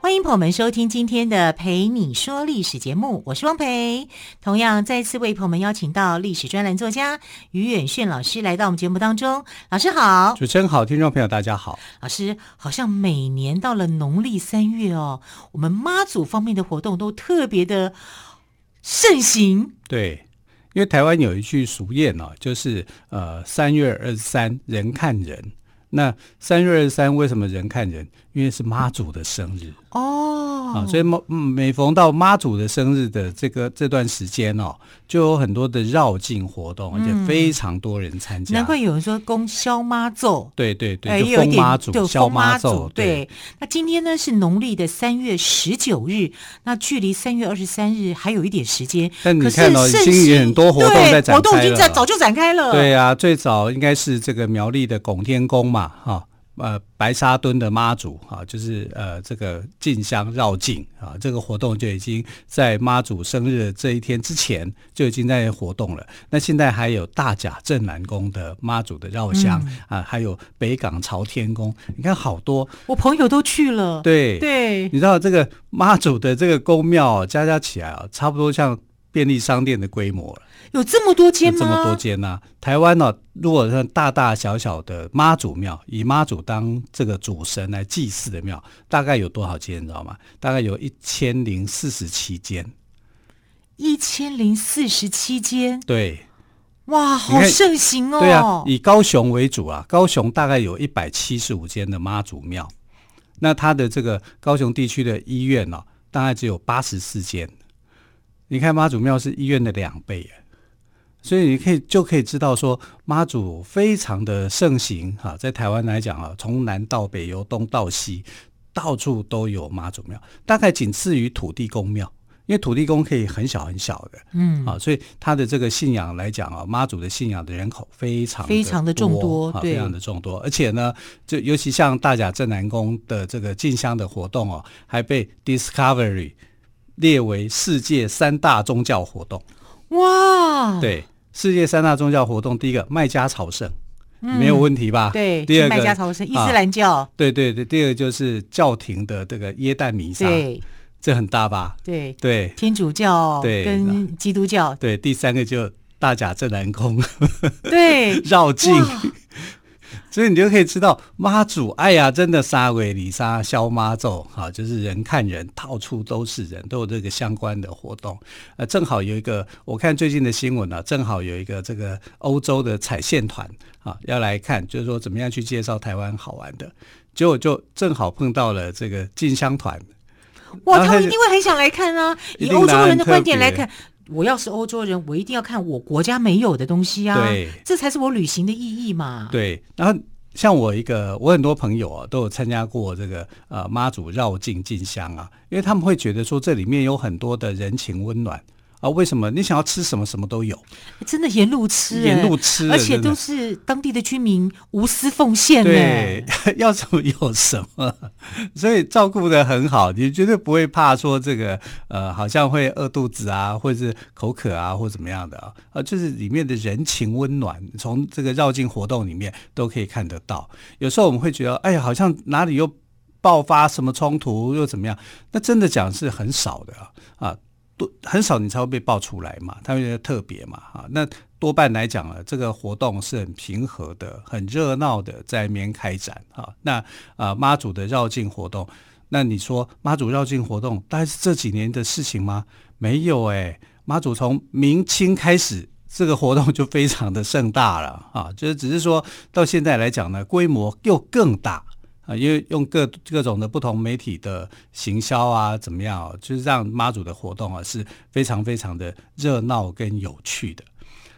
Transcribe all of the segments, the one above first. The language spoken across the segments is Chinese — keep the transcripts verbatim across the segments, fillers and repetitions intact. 欢迎朋友们收听今天的陪你说历史节目，我是汪培。同样再次为朋友们邀请到历史专栏作家于远炫老师来到我们节目当中。老师好。主持人好，听众朋友大家好。老师，好像每年到了农历三月哦，我们妈祖方面的活动都特别的盛行。对，因为台湾有一句俗谚哦，就是呃三月二十三人看人。那三月二十三为什么人看人？因为是妈祖的生日哦、啊，所以每逢到妈祖的生日的这个这段时间哦，就有很多的绕境活动，而且非常多人参加。嗯、难怪有人说供消妈祖，对对对，就供妈祖、消妈祖。对，那今天呢是农历的三月十九日，那距离三月二十三日还有一点时间。但你看到已经很多活动在展开了，活动已经在早就展开了。对啊，最早应该是这个苗栗的拱天宫嘛。啊呃、白沙墩的妈祖啊，就是呃这个进香绕境啊，这个活动就已经在妈祖生日这一天之前就已经在活动了。那现在还有大甲镇澜宫的妈祖的绕香、嗯、啊，还有北港朝天宫，你看好多，我朋友都去了。对对，你知道这个妈祖的这个宫庙、哦、加加起来啊、哦，差不多像便利商店的规模了。有这么多间吗？有这么多间啊！台湾呢、啊，如果像大大小小的妈祖庙，以妈祖当这个主神来祭祀的庙，大概有多少间？你知道吗？大概有一千零四十七间。一千零四十七间。对。哇，好盛行哦！对啊，以高雄为主啊，高雄大概有一百七十五间的妈祖庙，那它的这个高雄地区的医院呢、啊，大概只有八十四间。你看妈祖庙是医院的两倍耶。所以你可以就可以知道说妈祖非常的盛行啊，在台湾来讲啊，从南到北由东到西到处都有妈祖庙，大概仅次于土地公庙，因为土地公可以很小很小的，嗯啊，所以他的这个信仰来讲啊，妈祖的信仰的人口非常的非常的众多，对，非常的众多，而且呢，就尤其像大甲镇澜宫的这个进香的活动哦，还被 Discovery 列为世界三大宗教活动。哇，对，世界三大宗教活动，第一个麦加朝圣、嗯、没有问题吧？对，第二个麦加朝圣，伊斯兰教、啊、对对对，第二个就是教廷的这个耶诞弥撒，对，这很大吧？对对，天主教跟基督教， 对， 对，第三个就大甲镇澜宫对绕境，所以你就可以知道妈祖，哎呀，真的三月二十三消妈祖啊，就是人看人，到处都是人，都有这个相关的活动。呃，正好有一个，我看最近的新闻啊，正好有一个这个欧洲的踩线团啊，要来看，就是说怎么样去介绍台湾好玩的，结果就正好碰到了这个进香团。哇，他们一定会很想来看啊！以欧洲人的观点来看。我要是欧洲人，我一定要看我国家没有的东西啊，对，这才是我旅行的意义嘛。对，然后像我一个，我很多朋友啊，都有参加过这个呃妈祖绕境进香啊，因为他们会觉得说这里面有很多的人情温暖啊，为什么你想要吃什么什么都有，真的沿路吃、欸、沿路吃，而且都是当地的居民无私奉献、欸、对，要什么有什么，所以照顾得很好，你绝对不会怕说这个呃，好像会饿肚子啊，或者是口渴啊，或怎么样的啊、呃，就是里面的人情温暖，从这个绕境活动里面都可以看得到。有时候我们会觉得哎呀，好像哪里又爆发什么冲突又怎么样，那真的讲是很少的啊，啊很少你才会被爆出来嘛，他们特别嘛、啊、那多半来讲、啊、这个活动是很平和的，很热闹的在那边开展、啊、那、呃、妈祖的绕境活动，那你说妈祖绕境活动大概是这几年的事情吗？没有哎、欸，妈祖从明清开始这个活动就非常的盛大了、啊、就是只是说到现在来讲呢，规模又更大啊，因为用各各种的不同媒体的行销啊，怎么样、啊，就是让妈祖的活动啊是非常非常的热闹跟有趣的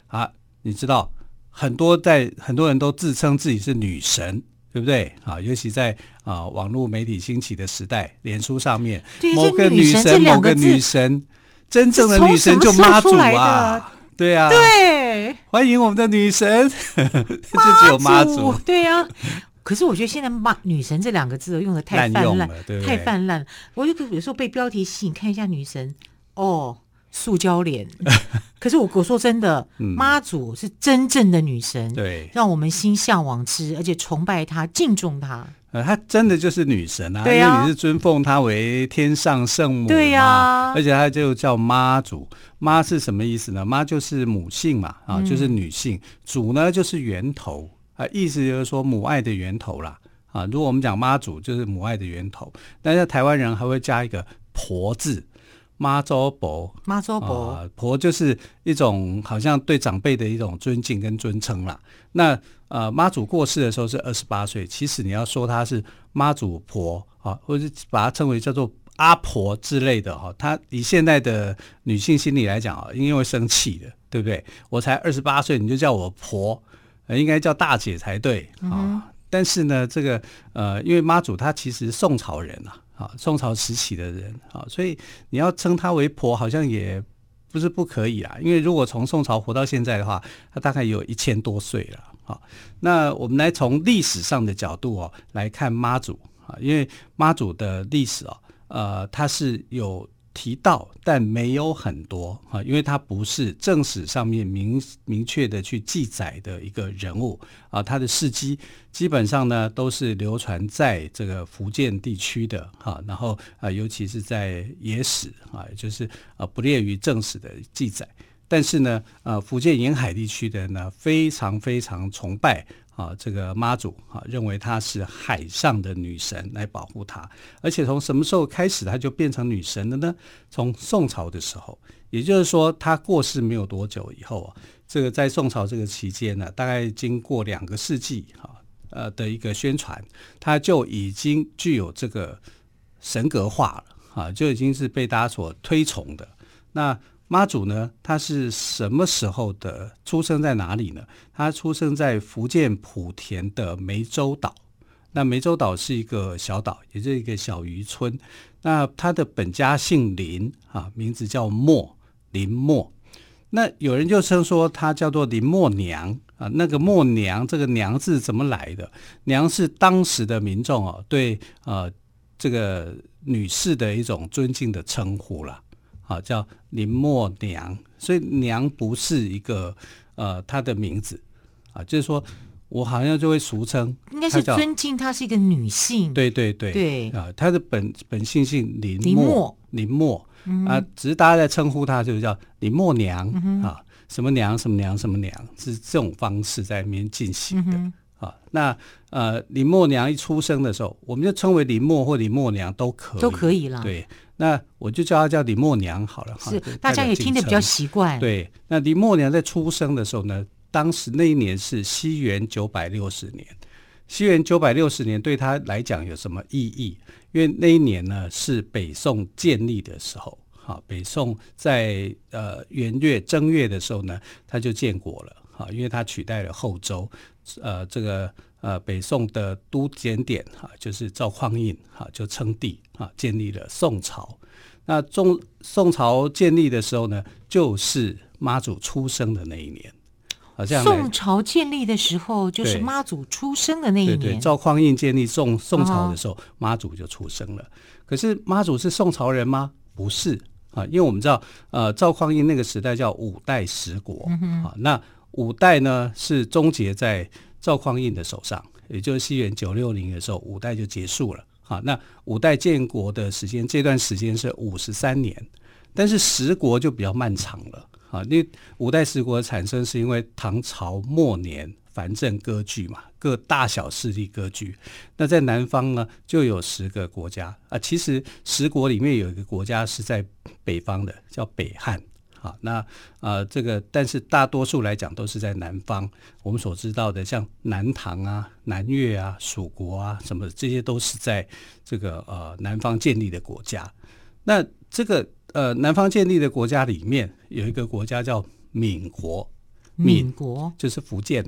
啊。你知道，很多在很多人都自称自己是女神，对不对啊？尤其在啊网络媒体兴起的时代，脸书上面某个女神，某个女神，真正的女神就妈祖啊。对啊，对，欢迎我们的女神，就只有妈祖，对啊。可是我觉得现在妈女神这两个字用的太泛滥，滥了，对不对？太泛滥。我就有时候被标题吸引，看一下女神，哦，塑胶脸。可是我我说真的，妈、嗯、祖是真正的女神，对，让我们心向往之，而且崇拜她，敬重她。呃，她真的就是女神啊，对啊，因为你是尊奉她为天上圣母嘛，对啊，而且她就叫妈祖。妈是什么意思呢？妈就是母性嘛，啊，就是女性。嗯、祖呢就是源头。啊，意思就是说母爱的源头啦，啊，如果我们讲妈祖就是母爱的源头，但是台湾人还会加一个婆字，妈祖婆，妈祖婆、啊、婆就是一种好像对长辈的一种尊敬跟尊称啦。那呃，妈祖过世的时候是二十八岁，其实你要说她是妈祖婆啊，或者把它称为叫做阿婆之类的哈，她以现代的女性心理来讲啊，因为会生气的，对不对？我才二十八岁，你就叫我婆。应该叫大姐才对啊、嗯！但是呢，这个呃，因为妈祖她其实宋朝人啊，啊，宋朝时期的人啊，所以你要称她为婆，好像也不是不可以啊。因为如果从宋朝活到现在的话，她大概有一千多岁了啊。那我们来从历史上的角度哦来看妈祖啊，因为妈祖的历史哦，呃，它是有提到，但没有很多啊，因为他不是正史上面明明确的去记载的一个人物啊，他的事迹基本上呢都是流传在这个福建地区的哈、啊，然后啊，尤其是在野史啊，就是啊不列于正史的记载。但是呢，呃、啊，福建沿海地区的呢，非常非常崇拜啊这个妈祖啊，认为她是海上的女神来保护她。而且从什么时候开始她就变成女神了呢？从宋朝的时候，也就是说她过世没有多久以后啊，这个在宋朝这个期间呢、啊，大概经过两个世纪啊呃的一个宣传，她就已经具有这个神格化了啊，就已经是被大家所推崇的。那妈祖呢，她是什么时候的出生在哪里呢？她出生在福建莆田的湄洲岛。那湄洲岛是一个小岛，也是一个小渔村。那她的本家姓林啊，名字叫默，林默。那有人就称说她叫做林默娘啊，那个默娘这个娘字怎么来的？娘是当时的民众哦对呃这个女士的一种尊敬的称呼啦。啊，叫林默娘，所以娘不是一个呃她的名字啊，就是说我好像就会俗称，应该是尊敬她是一个女性，对对对对啊，她的本本姓姓林默，林默、嗯、啊，只是大家在称呼她就是叫林默娘、嗯、啊，什么娘什么娘什么娘，是这种方式在里面进行的。嗯啊，那呃，林默娘一出生的时候，我们就称为林默或林默娘都可以，都可以啦。对，那我就叫她叫林默娘好了。是，大家也听得比较习惯。对，那林默娘在出生的时候呢，当时那一年是西元九百六十年。西元九百六十年对她来讲有什么意义？因为那一年呢是北宋建立的时候。啊，北宋在呃元月正月的时候呢，他就建国了。啊，因为他取代了后周。呃，这个呃，北宋的都检点哈、啊，就是赵匡胤哈、啊，就称帝啊，建立了宋朝。那中宋朝建立的时候呢，就是妈祖出生的那一年。好像宋朝建立的时候，就是妈祖出生的那一年。对对对，赵匡胤建立宋宋朝的时候，妈祖就出生了。可是妈祖是宋朝人吗？不是啊，因为我们知道，呃，赵匡胤那个时代叫五代十国、嗯、啊，那。五代呢是终结在赵匡胤的手上，也就是西元九六零的时候，五代就结束了。啊，那五代建国的时间，这段时间是五十三年，但是十国就比较漫长了。啊，因为五代十国的产生是因为唐朝末年藩镇割据嘛，各大小势力割据。那在南方呢，就有十个国家啊，其实十国里面有一个国家是在北方的，叫北汉。好，那呃，这个但是大多数来讲都是在南方，我们所知道的像南唐啊、南越啊、蜀国啊什么的，这些都是在这个呃南方建立的国家。那这个呃南方建立的国家里面有一个国家叫闽国，闽国就是福建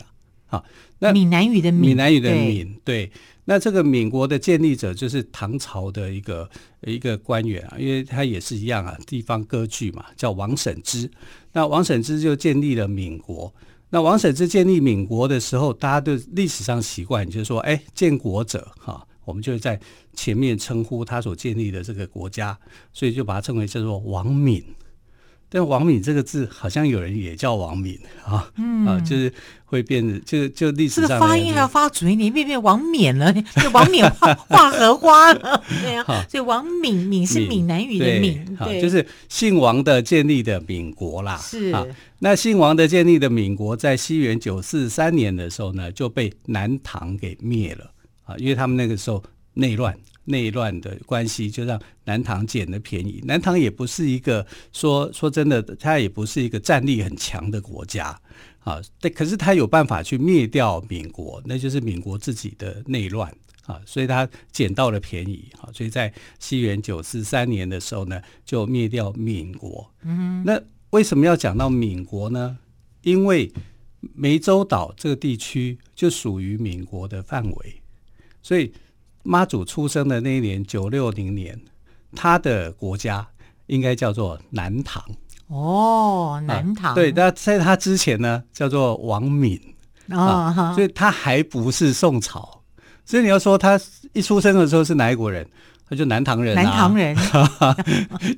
啊。啊，那闽南语的闽，闽南语的闽，对。那这个闽国的建立者就是唐朝的一个一个官员啊，因为他也是一样啊，地方割据嘛，叫王审知。那王审知就建立了闽国。那王审知建立闽国的时候，大家对历史上习惯就是说，哎，建国者哈、啊，我们就在前面称呼他所建立的这个国家，所以就把它称为叫做王闽。但王闽这个字好像有人也叫王敏啊、嗯、啊，就是会变成就就历史上这个发音还要发主音，你变变王冕了，就王冕画画荷花了，对啊，所以王敏敏是闽南语的敏，对，就是姓王的建立的闽国啦。是、啊、那姓王的建立的闽国，在西元九四三年的时候呢，就被南唐给灭了啊，因为他们那个时候内乱。内乱的关系就让南唐捡了便宜。南唐也不是一个说说真的，他也不是一个战力很强的国家啊，但可是他有办法去灭掉闽国，那就是闽国自己的内乱啊，所以他捡到了便宜啊，所以在西元九四三年的时候呢，就灭掉闽国。嗯，那为什么要讲到闽国呢？因为湄洲岛这个地区就属于闽国的范围，所以。妈祖出生的那一年九六零年，他的国家应该叫做南唐哦，南唐、啊、对，那在他之前呢叫做王闽、哦啊、所以他还不是宋朝，所以你要说他一出生的时候是哪一国人，他就南唐人、啊、南唐人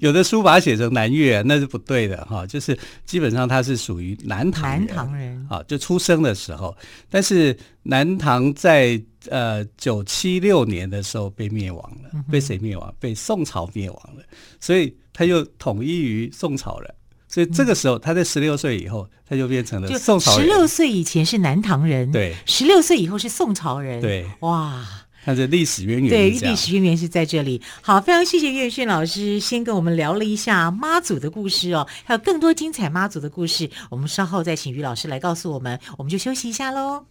有的书把它写成南越、啊、那是不对的、啊、就是基本上他是属于南唐人，南唐人、啊、就出生的时候，但是南唐在呃，九七六年的时候被灭亡了，嗯、被谁灭亡？被宋朝灭亡了，所以他又统一于宋朝了。所以这个时候，嗯、他在十六岁以后，他就变成了宋朝人。十六岁以前是南唐人，对，十六岁以后是宋朝人，对，哇。它的历史渊源，对，历史渊源是在这里。好，非常谢谢岳迅老师先跟我们聊了一下妈祖的故事哦，还有更多精彩妈祖的故事，我们稍后再请于老师来告诉我们。我们就休息一下喽。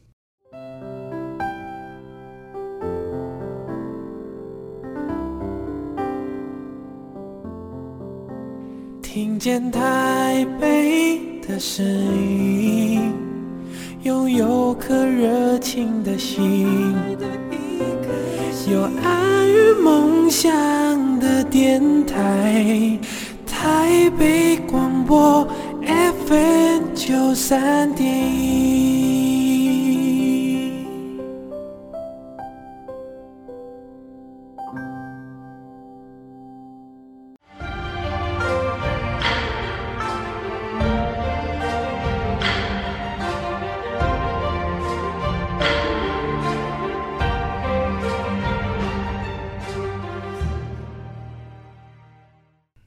听见台北的声音，拥有颗热情的心，有爱与梦想的电台，台北广播 F M 九三点一。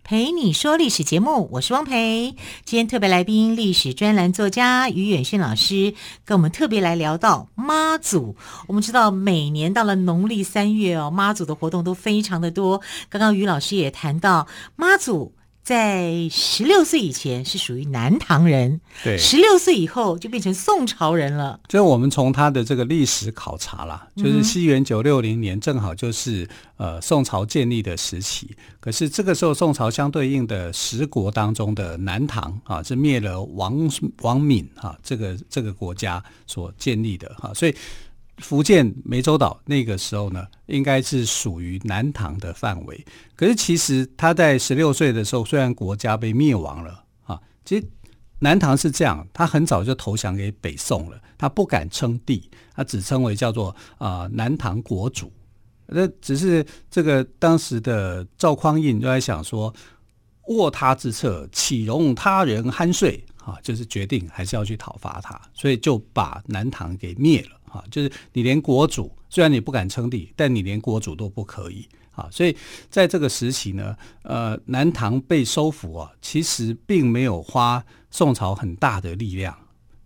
陪你说历史节目，我是汪培。今天特别来宾历史专栏作家于远逊老师跟我们特别来聊到妈祖。我们知道每年到了农历三月哦，妈祖的活动都非常的多。刚刚于老师也谈到妈祖。在十六岁以前是属于南唐人，对，十六岁以后就变成宋朝人了。所以我们从他的这个历史考察啦，就是西元九六零年，正好就是呃宋朝建立的时期。可是这个时候，宋朝相对应的十国当中的南唐啊，是灭了王王敏啊这个这个国家所建立的哈、啊，所以。福建湄洲岛那个时候呢，应该是属于南唐的范围。可是其实他在十六岁的时候，虽然国家被灭亡了啊，其实南唐是这样，他很早就投降给北宋了，他不敢称帝，他只称为叫做啊、呃、南唐国主。那只是这个当时的赵匡胤就在想说，卧榻之侧岂容他人酣睡啊，就是决定还是要去讨伐他，所以就把南唐给灭了。啊，就是你连国主，虽然你不敢称帝，但你连国主都不可以啊！所以在这个时期呢，呃，南唐被收服啊，其实并没有花宋朝很大的力量。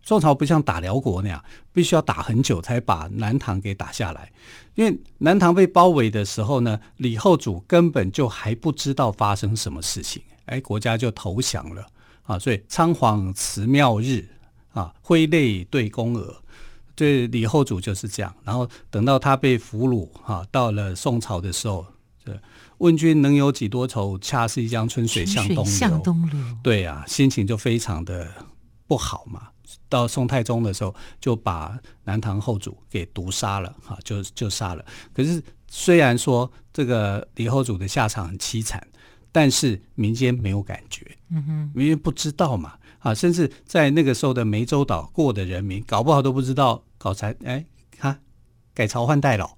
宋朝不像打辽国那样，必须要打很久才把南唐给打下来。因为南唐被包围的时候呢，李后主根本就还不知道发生什么事情，哎，国家就投降了啊！所以仓皇辞庙日啊，挥泪对宫娥。所以李后主就是这样，然后等到他被俘虏啊，到了宋朝的时候，问君能有几多愁，恰似一江春水向东流。对啊，心情就非常的不好嘛。到宋太宗的时候就把南唐后主给毒杀了、啊、就, 就杀了。可是虽然说这个李后主的下场很凄惨，但是民间没有感觉，民间不知道嘛、啊、甚至在那个时候的湄洲岛过的人民搞不好都不知道搞才哎哈改朝换代老，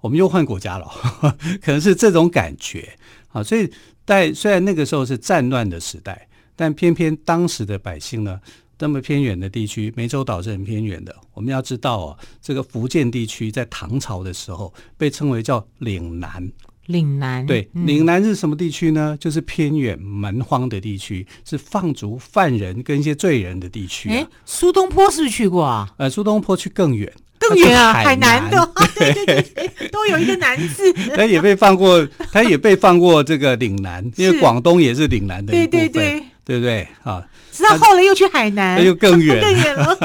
我们又换国家了，呵呵，可能是这种感觉、啊、所以在虽然那个时候是战乱的时代，但偏偏当时的百姓呢，那么偏远的地区，湄洲岛是很偏远的。我们要知道哦，这个福建地区在唐朝的时候被称为叫岭南。岭南对、嗯、岭南是什么地区呢？就是偏远蛮荒的地区，是放逐犯人跟一些罪人的地区、啊欸、苏东坡是不是去过啊？呃，苏东坡去更远更远啊，海南的、啊、对对对，都有一个南字。他也被放过，他也被放过这个岭南，因为广东也是岭南的一部分，对对对对不对啊？直到后来又去海南，又更远更远了，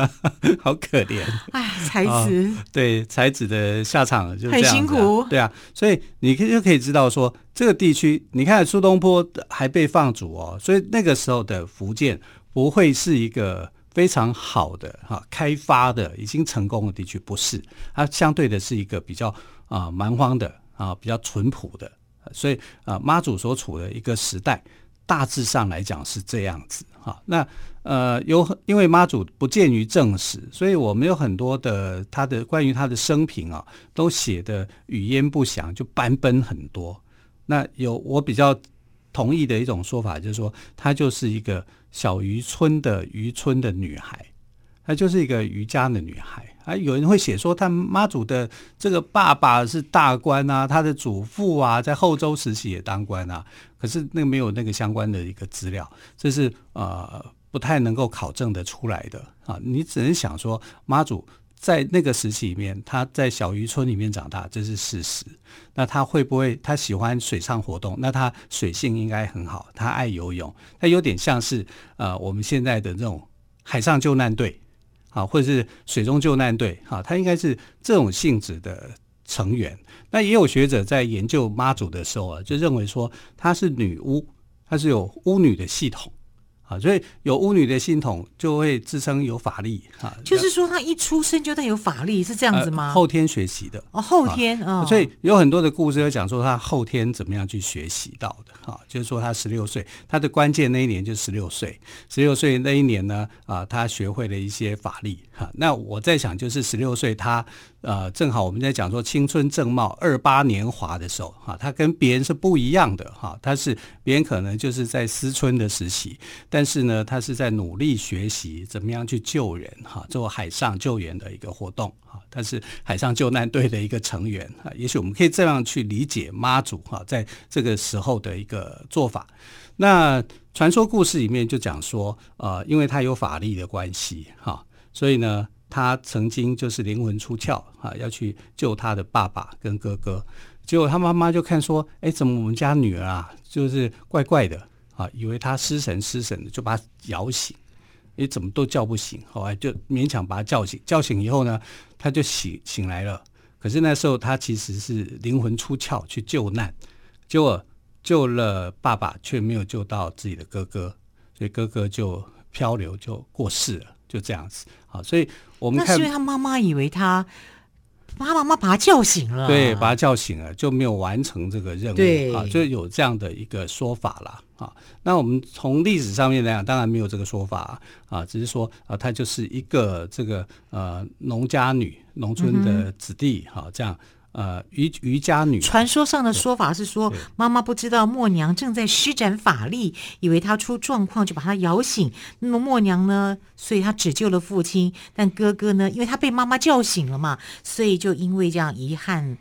好可怜。哎，才子、啊、对才子的下场就这样子、啊、很辛苦，对啊。所以你就可以知道说，这个地区，你看苏东坡还被放逐哦，所以那个时候的福建不会是一个非常好的、啊、开发的已经成功的地区，不是，它相对的是一个比较啊、呃、蛮荒的啊，比较淳朴的，所以啊、呃、妈祖所处的一个时代。大致上来讲是这样子哈，那呃，有因为妈祖不见于正史，所以我们有很多的他的关于他的生平啊，都写的语焉不详，就斑驳很多。那有我比较同意的一种说法，就是说她就是一个小渔村的渔村的女孩，她就是一个渔家的女孩。啊，有人会写说她妈祖的这个爸爸是大官啊，她的祖父啊在后周时期也当官啊，可是那个没有那个相关的一个资料，这是呃不太能够考证的出来的啊。你只能想说妈祖在那个时期里面，她在小渔村里面长大，这是事实。那她会不会她喜欢水上活动？那她水性应该很好，她爱游泳，她有点像是呃我们现在的这种海上救难队。啊，或者是水中救难队，啊，他应该是这种性质的成员。那也有学者在研究妈祖的时候啊，就认为说她是女巫，她是有巫女的系统，啊，所以有巫女的系统就会自称有法力，啊，就是说她一出生就带有法力，是这样子吗？呃、后天学习的哦，后天啊、哦，所以有很多的故事有讲说她后天怎么样去学习到的，啊，就是说她十六岁，她的关键那一年就十六岁，十六岁那一年呢，啊，她学会了一些法力，哈、啊。那我在想，就是十六岁她，呃，正好我们在讲说青春正茂、二八年华的时候，哈、啊，她跟别人是不一样的，哈、啊，她是别人可能就是在思春的时期，但但是呢，他是在努力学习怎么样去救人哈，做海上救援的一个活动哈，他是海上救难队的一个成员啊。也许我们可以这样去理解妈祖哈，在这个时候的一个做法。那传说故事里面就讲说，呃，因为他有法力的关系哈，所以呢，他曾经就是灵魂出窍啊，要去救他的爸爸跟哥哥。结果他妈妈就看说，哎，怎么我们家女儿啊，就是怪怪的。啊，以为他失神失神的，就把他摇醒，也怎么都叫不醒，后来就勉强把他叫醒。叫醒以后呢，他就醒醒来了。可是那时候他其实是灵魂出窍去救难，结果救了爸爸，却没有救到自己的哥哥，所以哥哥就漂流就过世了，就这样子。啊，所以我们看，那是因为他妈妈以为他。妈妈妈把他叫醒了，对，把他叫醒了，就没有完成这个任务，对啊，就有这样的一个说法啦啊。那我们从历史上面来讲，当然没有这个说法啊，只是说啊，她就是一个这个呃农家女，农村的子弟哈、嗯啊，这样呃渔渔家女。传说上的说法是说，妈妈不知道默娘正在施展法力，以为她出状况，就把她摇醒。那么默娘呢？所以他只救了父亲，但哥哥呢？因为他被妈妈叫醒了嘛，所以就因为这样遗憾，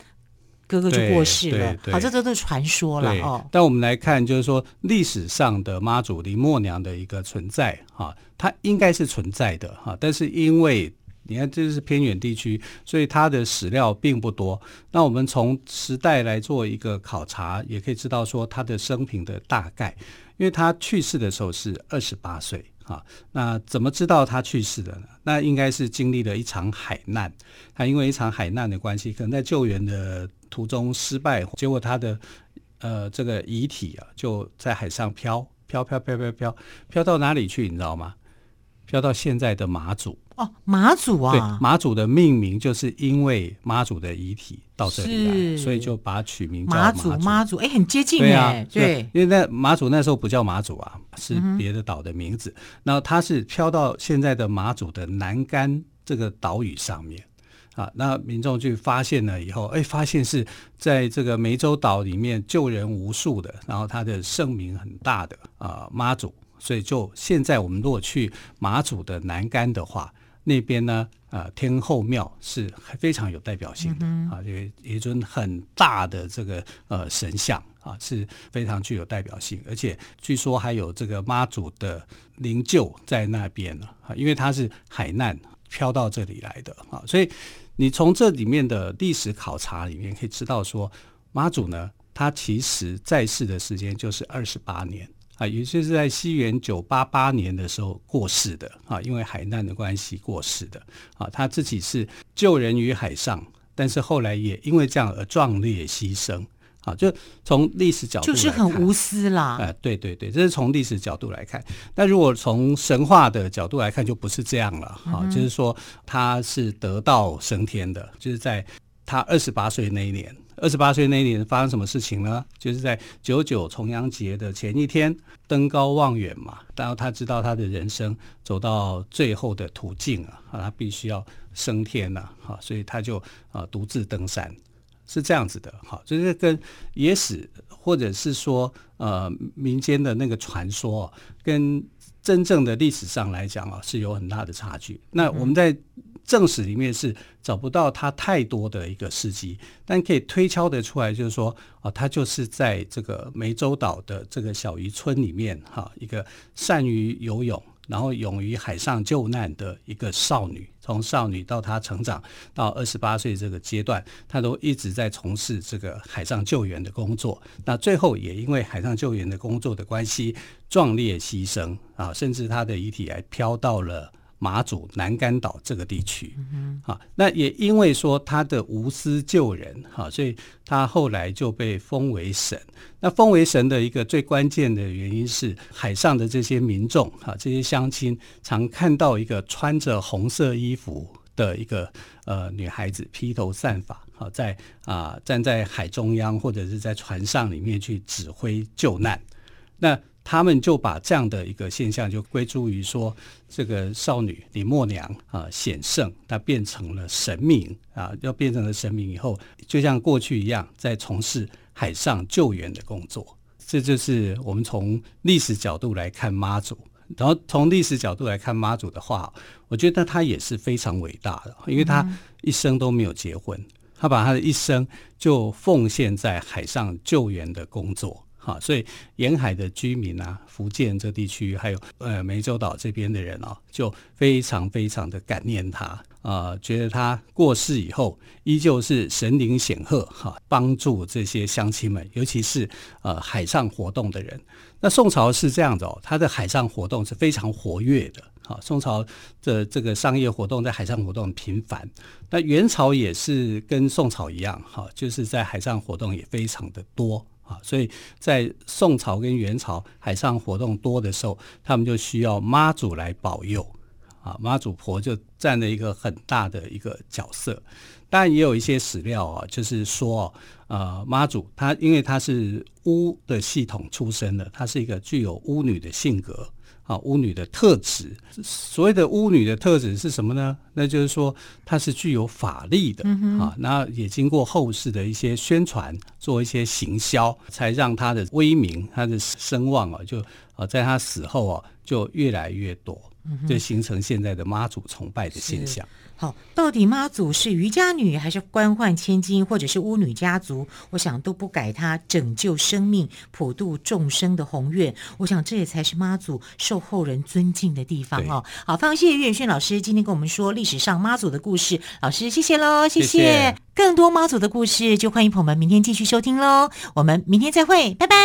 哥哥就过世了。好、哦，这都是传说了哦。但我们来看，就是说历史上的妈祖林默娘的一个存在哈，它应该是存在的哈，但是因为你看这是偏远地区，所以它的史料并不多。那我们从时代来做一个考察，也可以知道说她的生平的大概，因为她去世的时候是二十八岁。啊，那怎么知道他去世的呢？那应该是经历了一场海难，他因为一场海难的关系，可能在救援的途中失败，结果他的呃这个遗体啊就在海上飘飘飘飘飘飘飘到哪里去，你知道吗？叫到现在的马祖。哦，马祖啊。对，马祖的命名就是因为妈祖的遗体到这里来，所以就把取名叫马祖。马祖，妈祖，哎，很接近哎。对啊，对，因为那马祖那时候不叫马祖啊，是别的岛的名字。那、嗯、它是飘到现在的马祖的南竿这个岛屿上面。啊，那民众去发现了以后，哎，发现是在这个湄洲岛里面救人无数的，然后他的盛名很大的啊、呃、妈祖，所以就现在我们如果去马祖的南竿的话，那边呢，呃，天后庙是非常有代表性的、嗯、啊，有一尊很大的这个呃神像啊，是非常具有代表性，而且据说还有这个妈祖的灵柩在那边呢、啊，因为它是海难飘到这里来的啊，所以。你从这里面的历史考察里面可以知道说，妈祖呢，他其实在世的时间就是二十八年啊，也就是在西元九八八年的时候过世的啊，因为海难的关系过世的啊，他自己是救人于海上，但是后来也因为这样而壮烈牺牲啊，就从历史角度来看就是很无私啦。啊，对对对，这是从历史角度来看。那如果从神话的角度来看，就不是这样了啊、嗯，就是说他是得道升天的，就是在他二十八岁那一年，二十八岁那一年发生什么事情呢？就是在九九重阳节的前一天，登高望远嘛，然后他知道他的人生走到最后的途径啊，他必须要升天了啊，所以他就啊独自登山。是这样子的，好，就是跟野史或者是说呃民间的那个传说、哦，跟真正的历史上来讲啊、哦、是有很大的差距。那我们在正史里面是找不到他太多的一个事迹，但可以推敲得出来，就是说啊、哦，他就是在这个湄洲岛的这个小渔村里面哈、哦，一个善于游泳，然后勇于海上救难的一个少女，从少女到她成长到二十八岁这个阶段，她都一直在从事这个海上救援的工作。那最后也因为海上救援的工作的关系，壮烈牺牲啊，甚至她的遗体还飘到了马祖南竿岛这个地区。啊，那也因为说她的无私救人，啊，所以她后来就被封为神。那封为神的一个最关键的原因是，海上的这些民众啊，这些乡亲常看到一个穿着红色衣服的一个呃女孩子披头散发啊，在啊、呃、站在海中央或者是在船上里面去指挥救难。那他们就把这样的一个现象就归诸于说，这个少女李默娘啊显圣，她变成了神明啊，要变成了神明以后，就像过去一样，在从事海上救援的工作。这就是我们从历史角度来看妈祖。然后从历史角度来看妈祖的话，我觉得她也是非常伟大的，因为她一生都没有结婚，她把她的一生就奉献在海上救援的工作。好，所以沿海的居民啊，福建这地区还有呃湄洲岛这边的人啊，就非常非常的感念他啊、呃，觉得他过世以后依旧是神灵显赫哈，帮助这些乡亲们，尤其是呃海上活动的人。那宋朝是这样的哦，他的海上活动是非常活跃的。好，宋朝的这个商业活动在海上活动很频繁。那元朝也是跟宋朝一样，哈，就是在海上活动也非常的多。所以在宋朝跟元朝海上活动多的时候，他们就需要妈祖来保佑啊，妈祖婆就占了一个很大的一个角色。当然也有一些史料啊，就是说呃妈祖她因为她是巫的系统出身的，她是一个具有巫女的性格啊，巫女的特质。所谓的巫女的特质是什么呢？那就是说她是具有法力的、嗯、啊，那也经过后世的一些宣传，做一些行销，才让她的威名、她的声望啊，就啊在她死后啊就越来越多，就形成现在的妈祖崇拜的现象。好，到底妈祖是渔家女还是官宦千金或者是巫女家族，我想都不改她拯救生命普度众生的宏愿，我想这也才是妈祖受后人尊敬的地方哦。好，非常谢谢岳宇轩老师今天跟我们说历史上妈祖的故事，老师谢谢咯。谢 谢, 谢, 谢更多妈祖的故事就欢迎朋友们明天继续收听咯，我们明天再会，拜拜。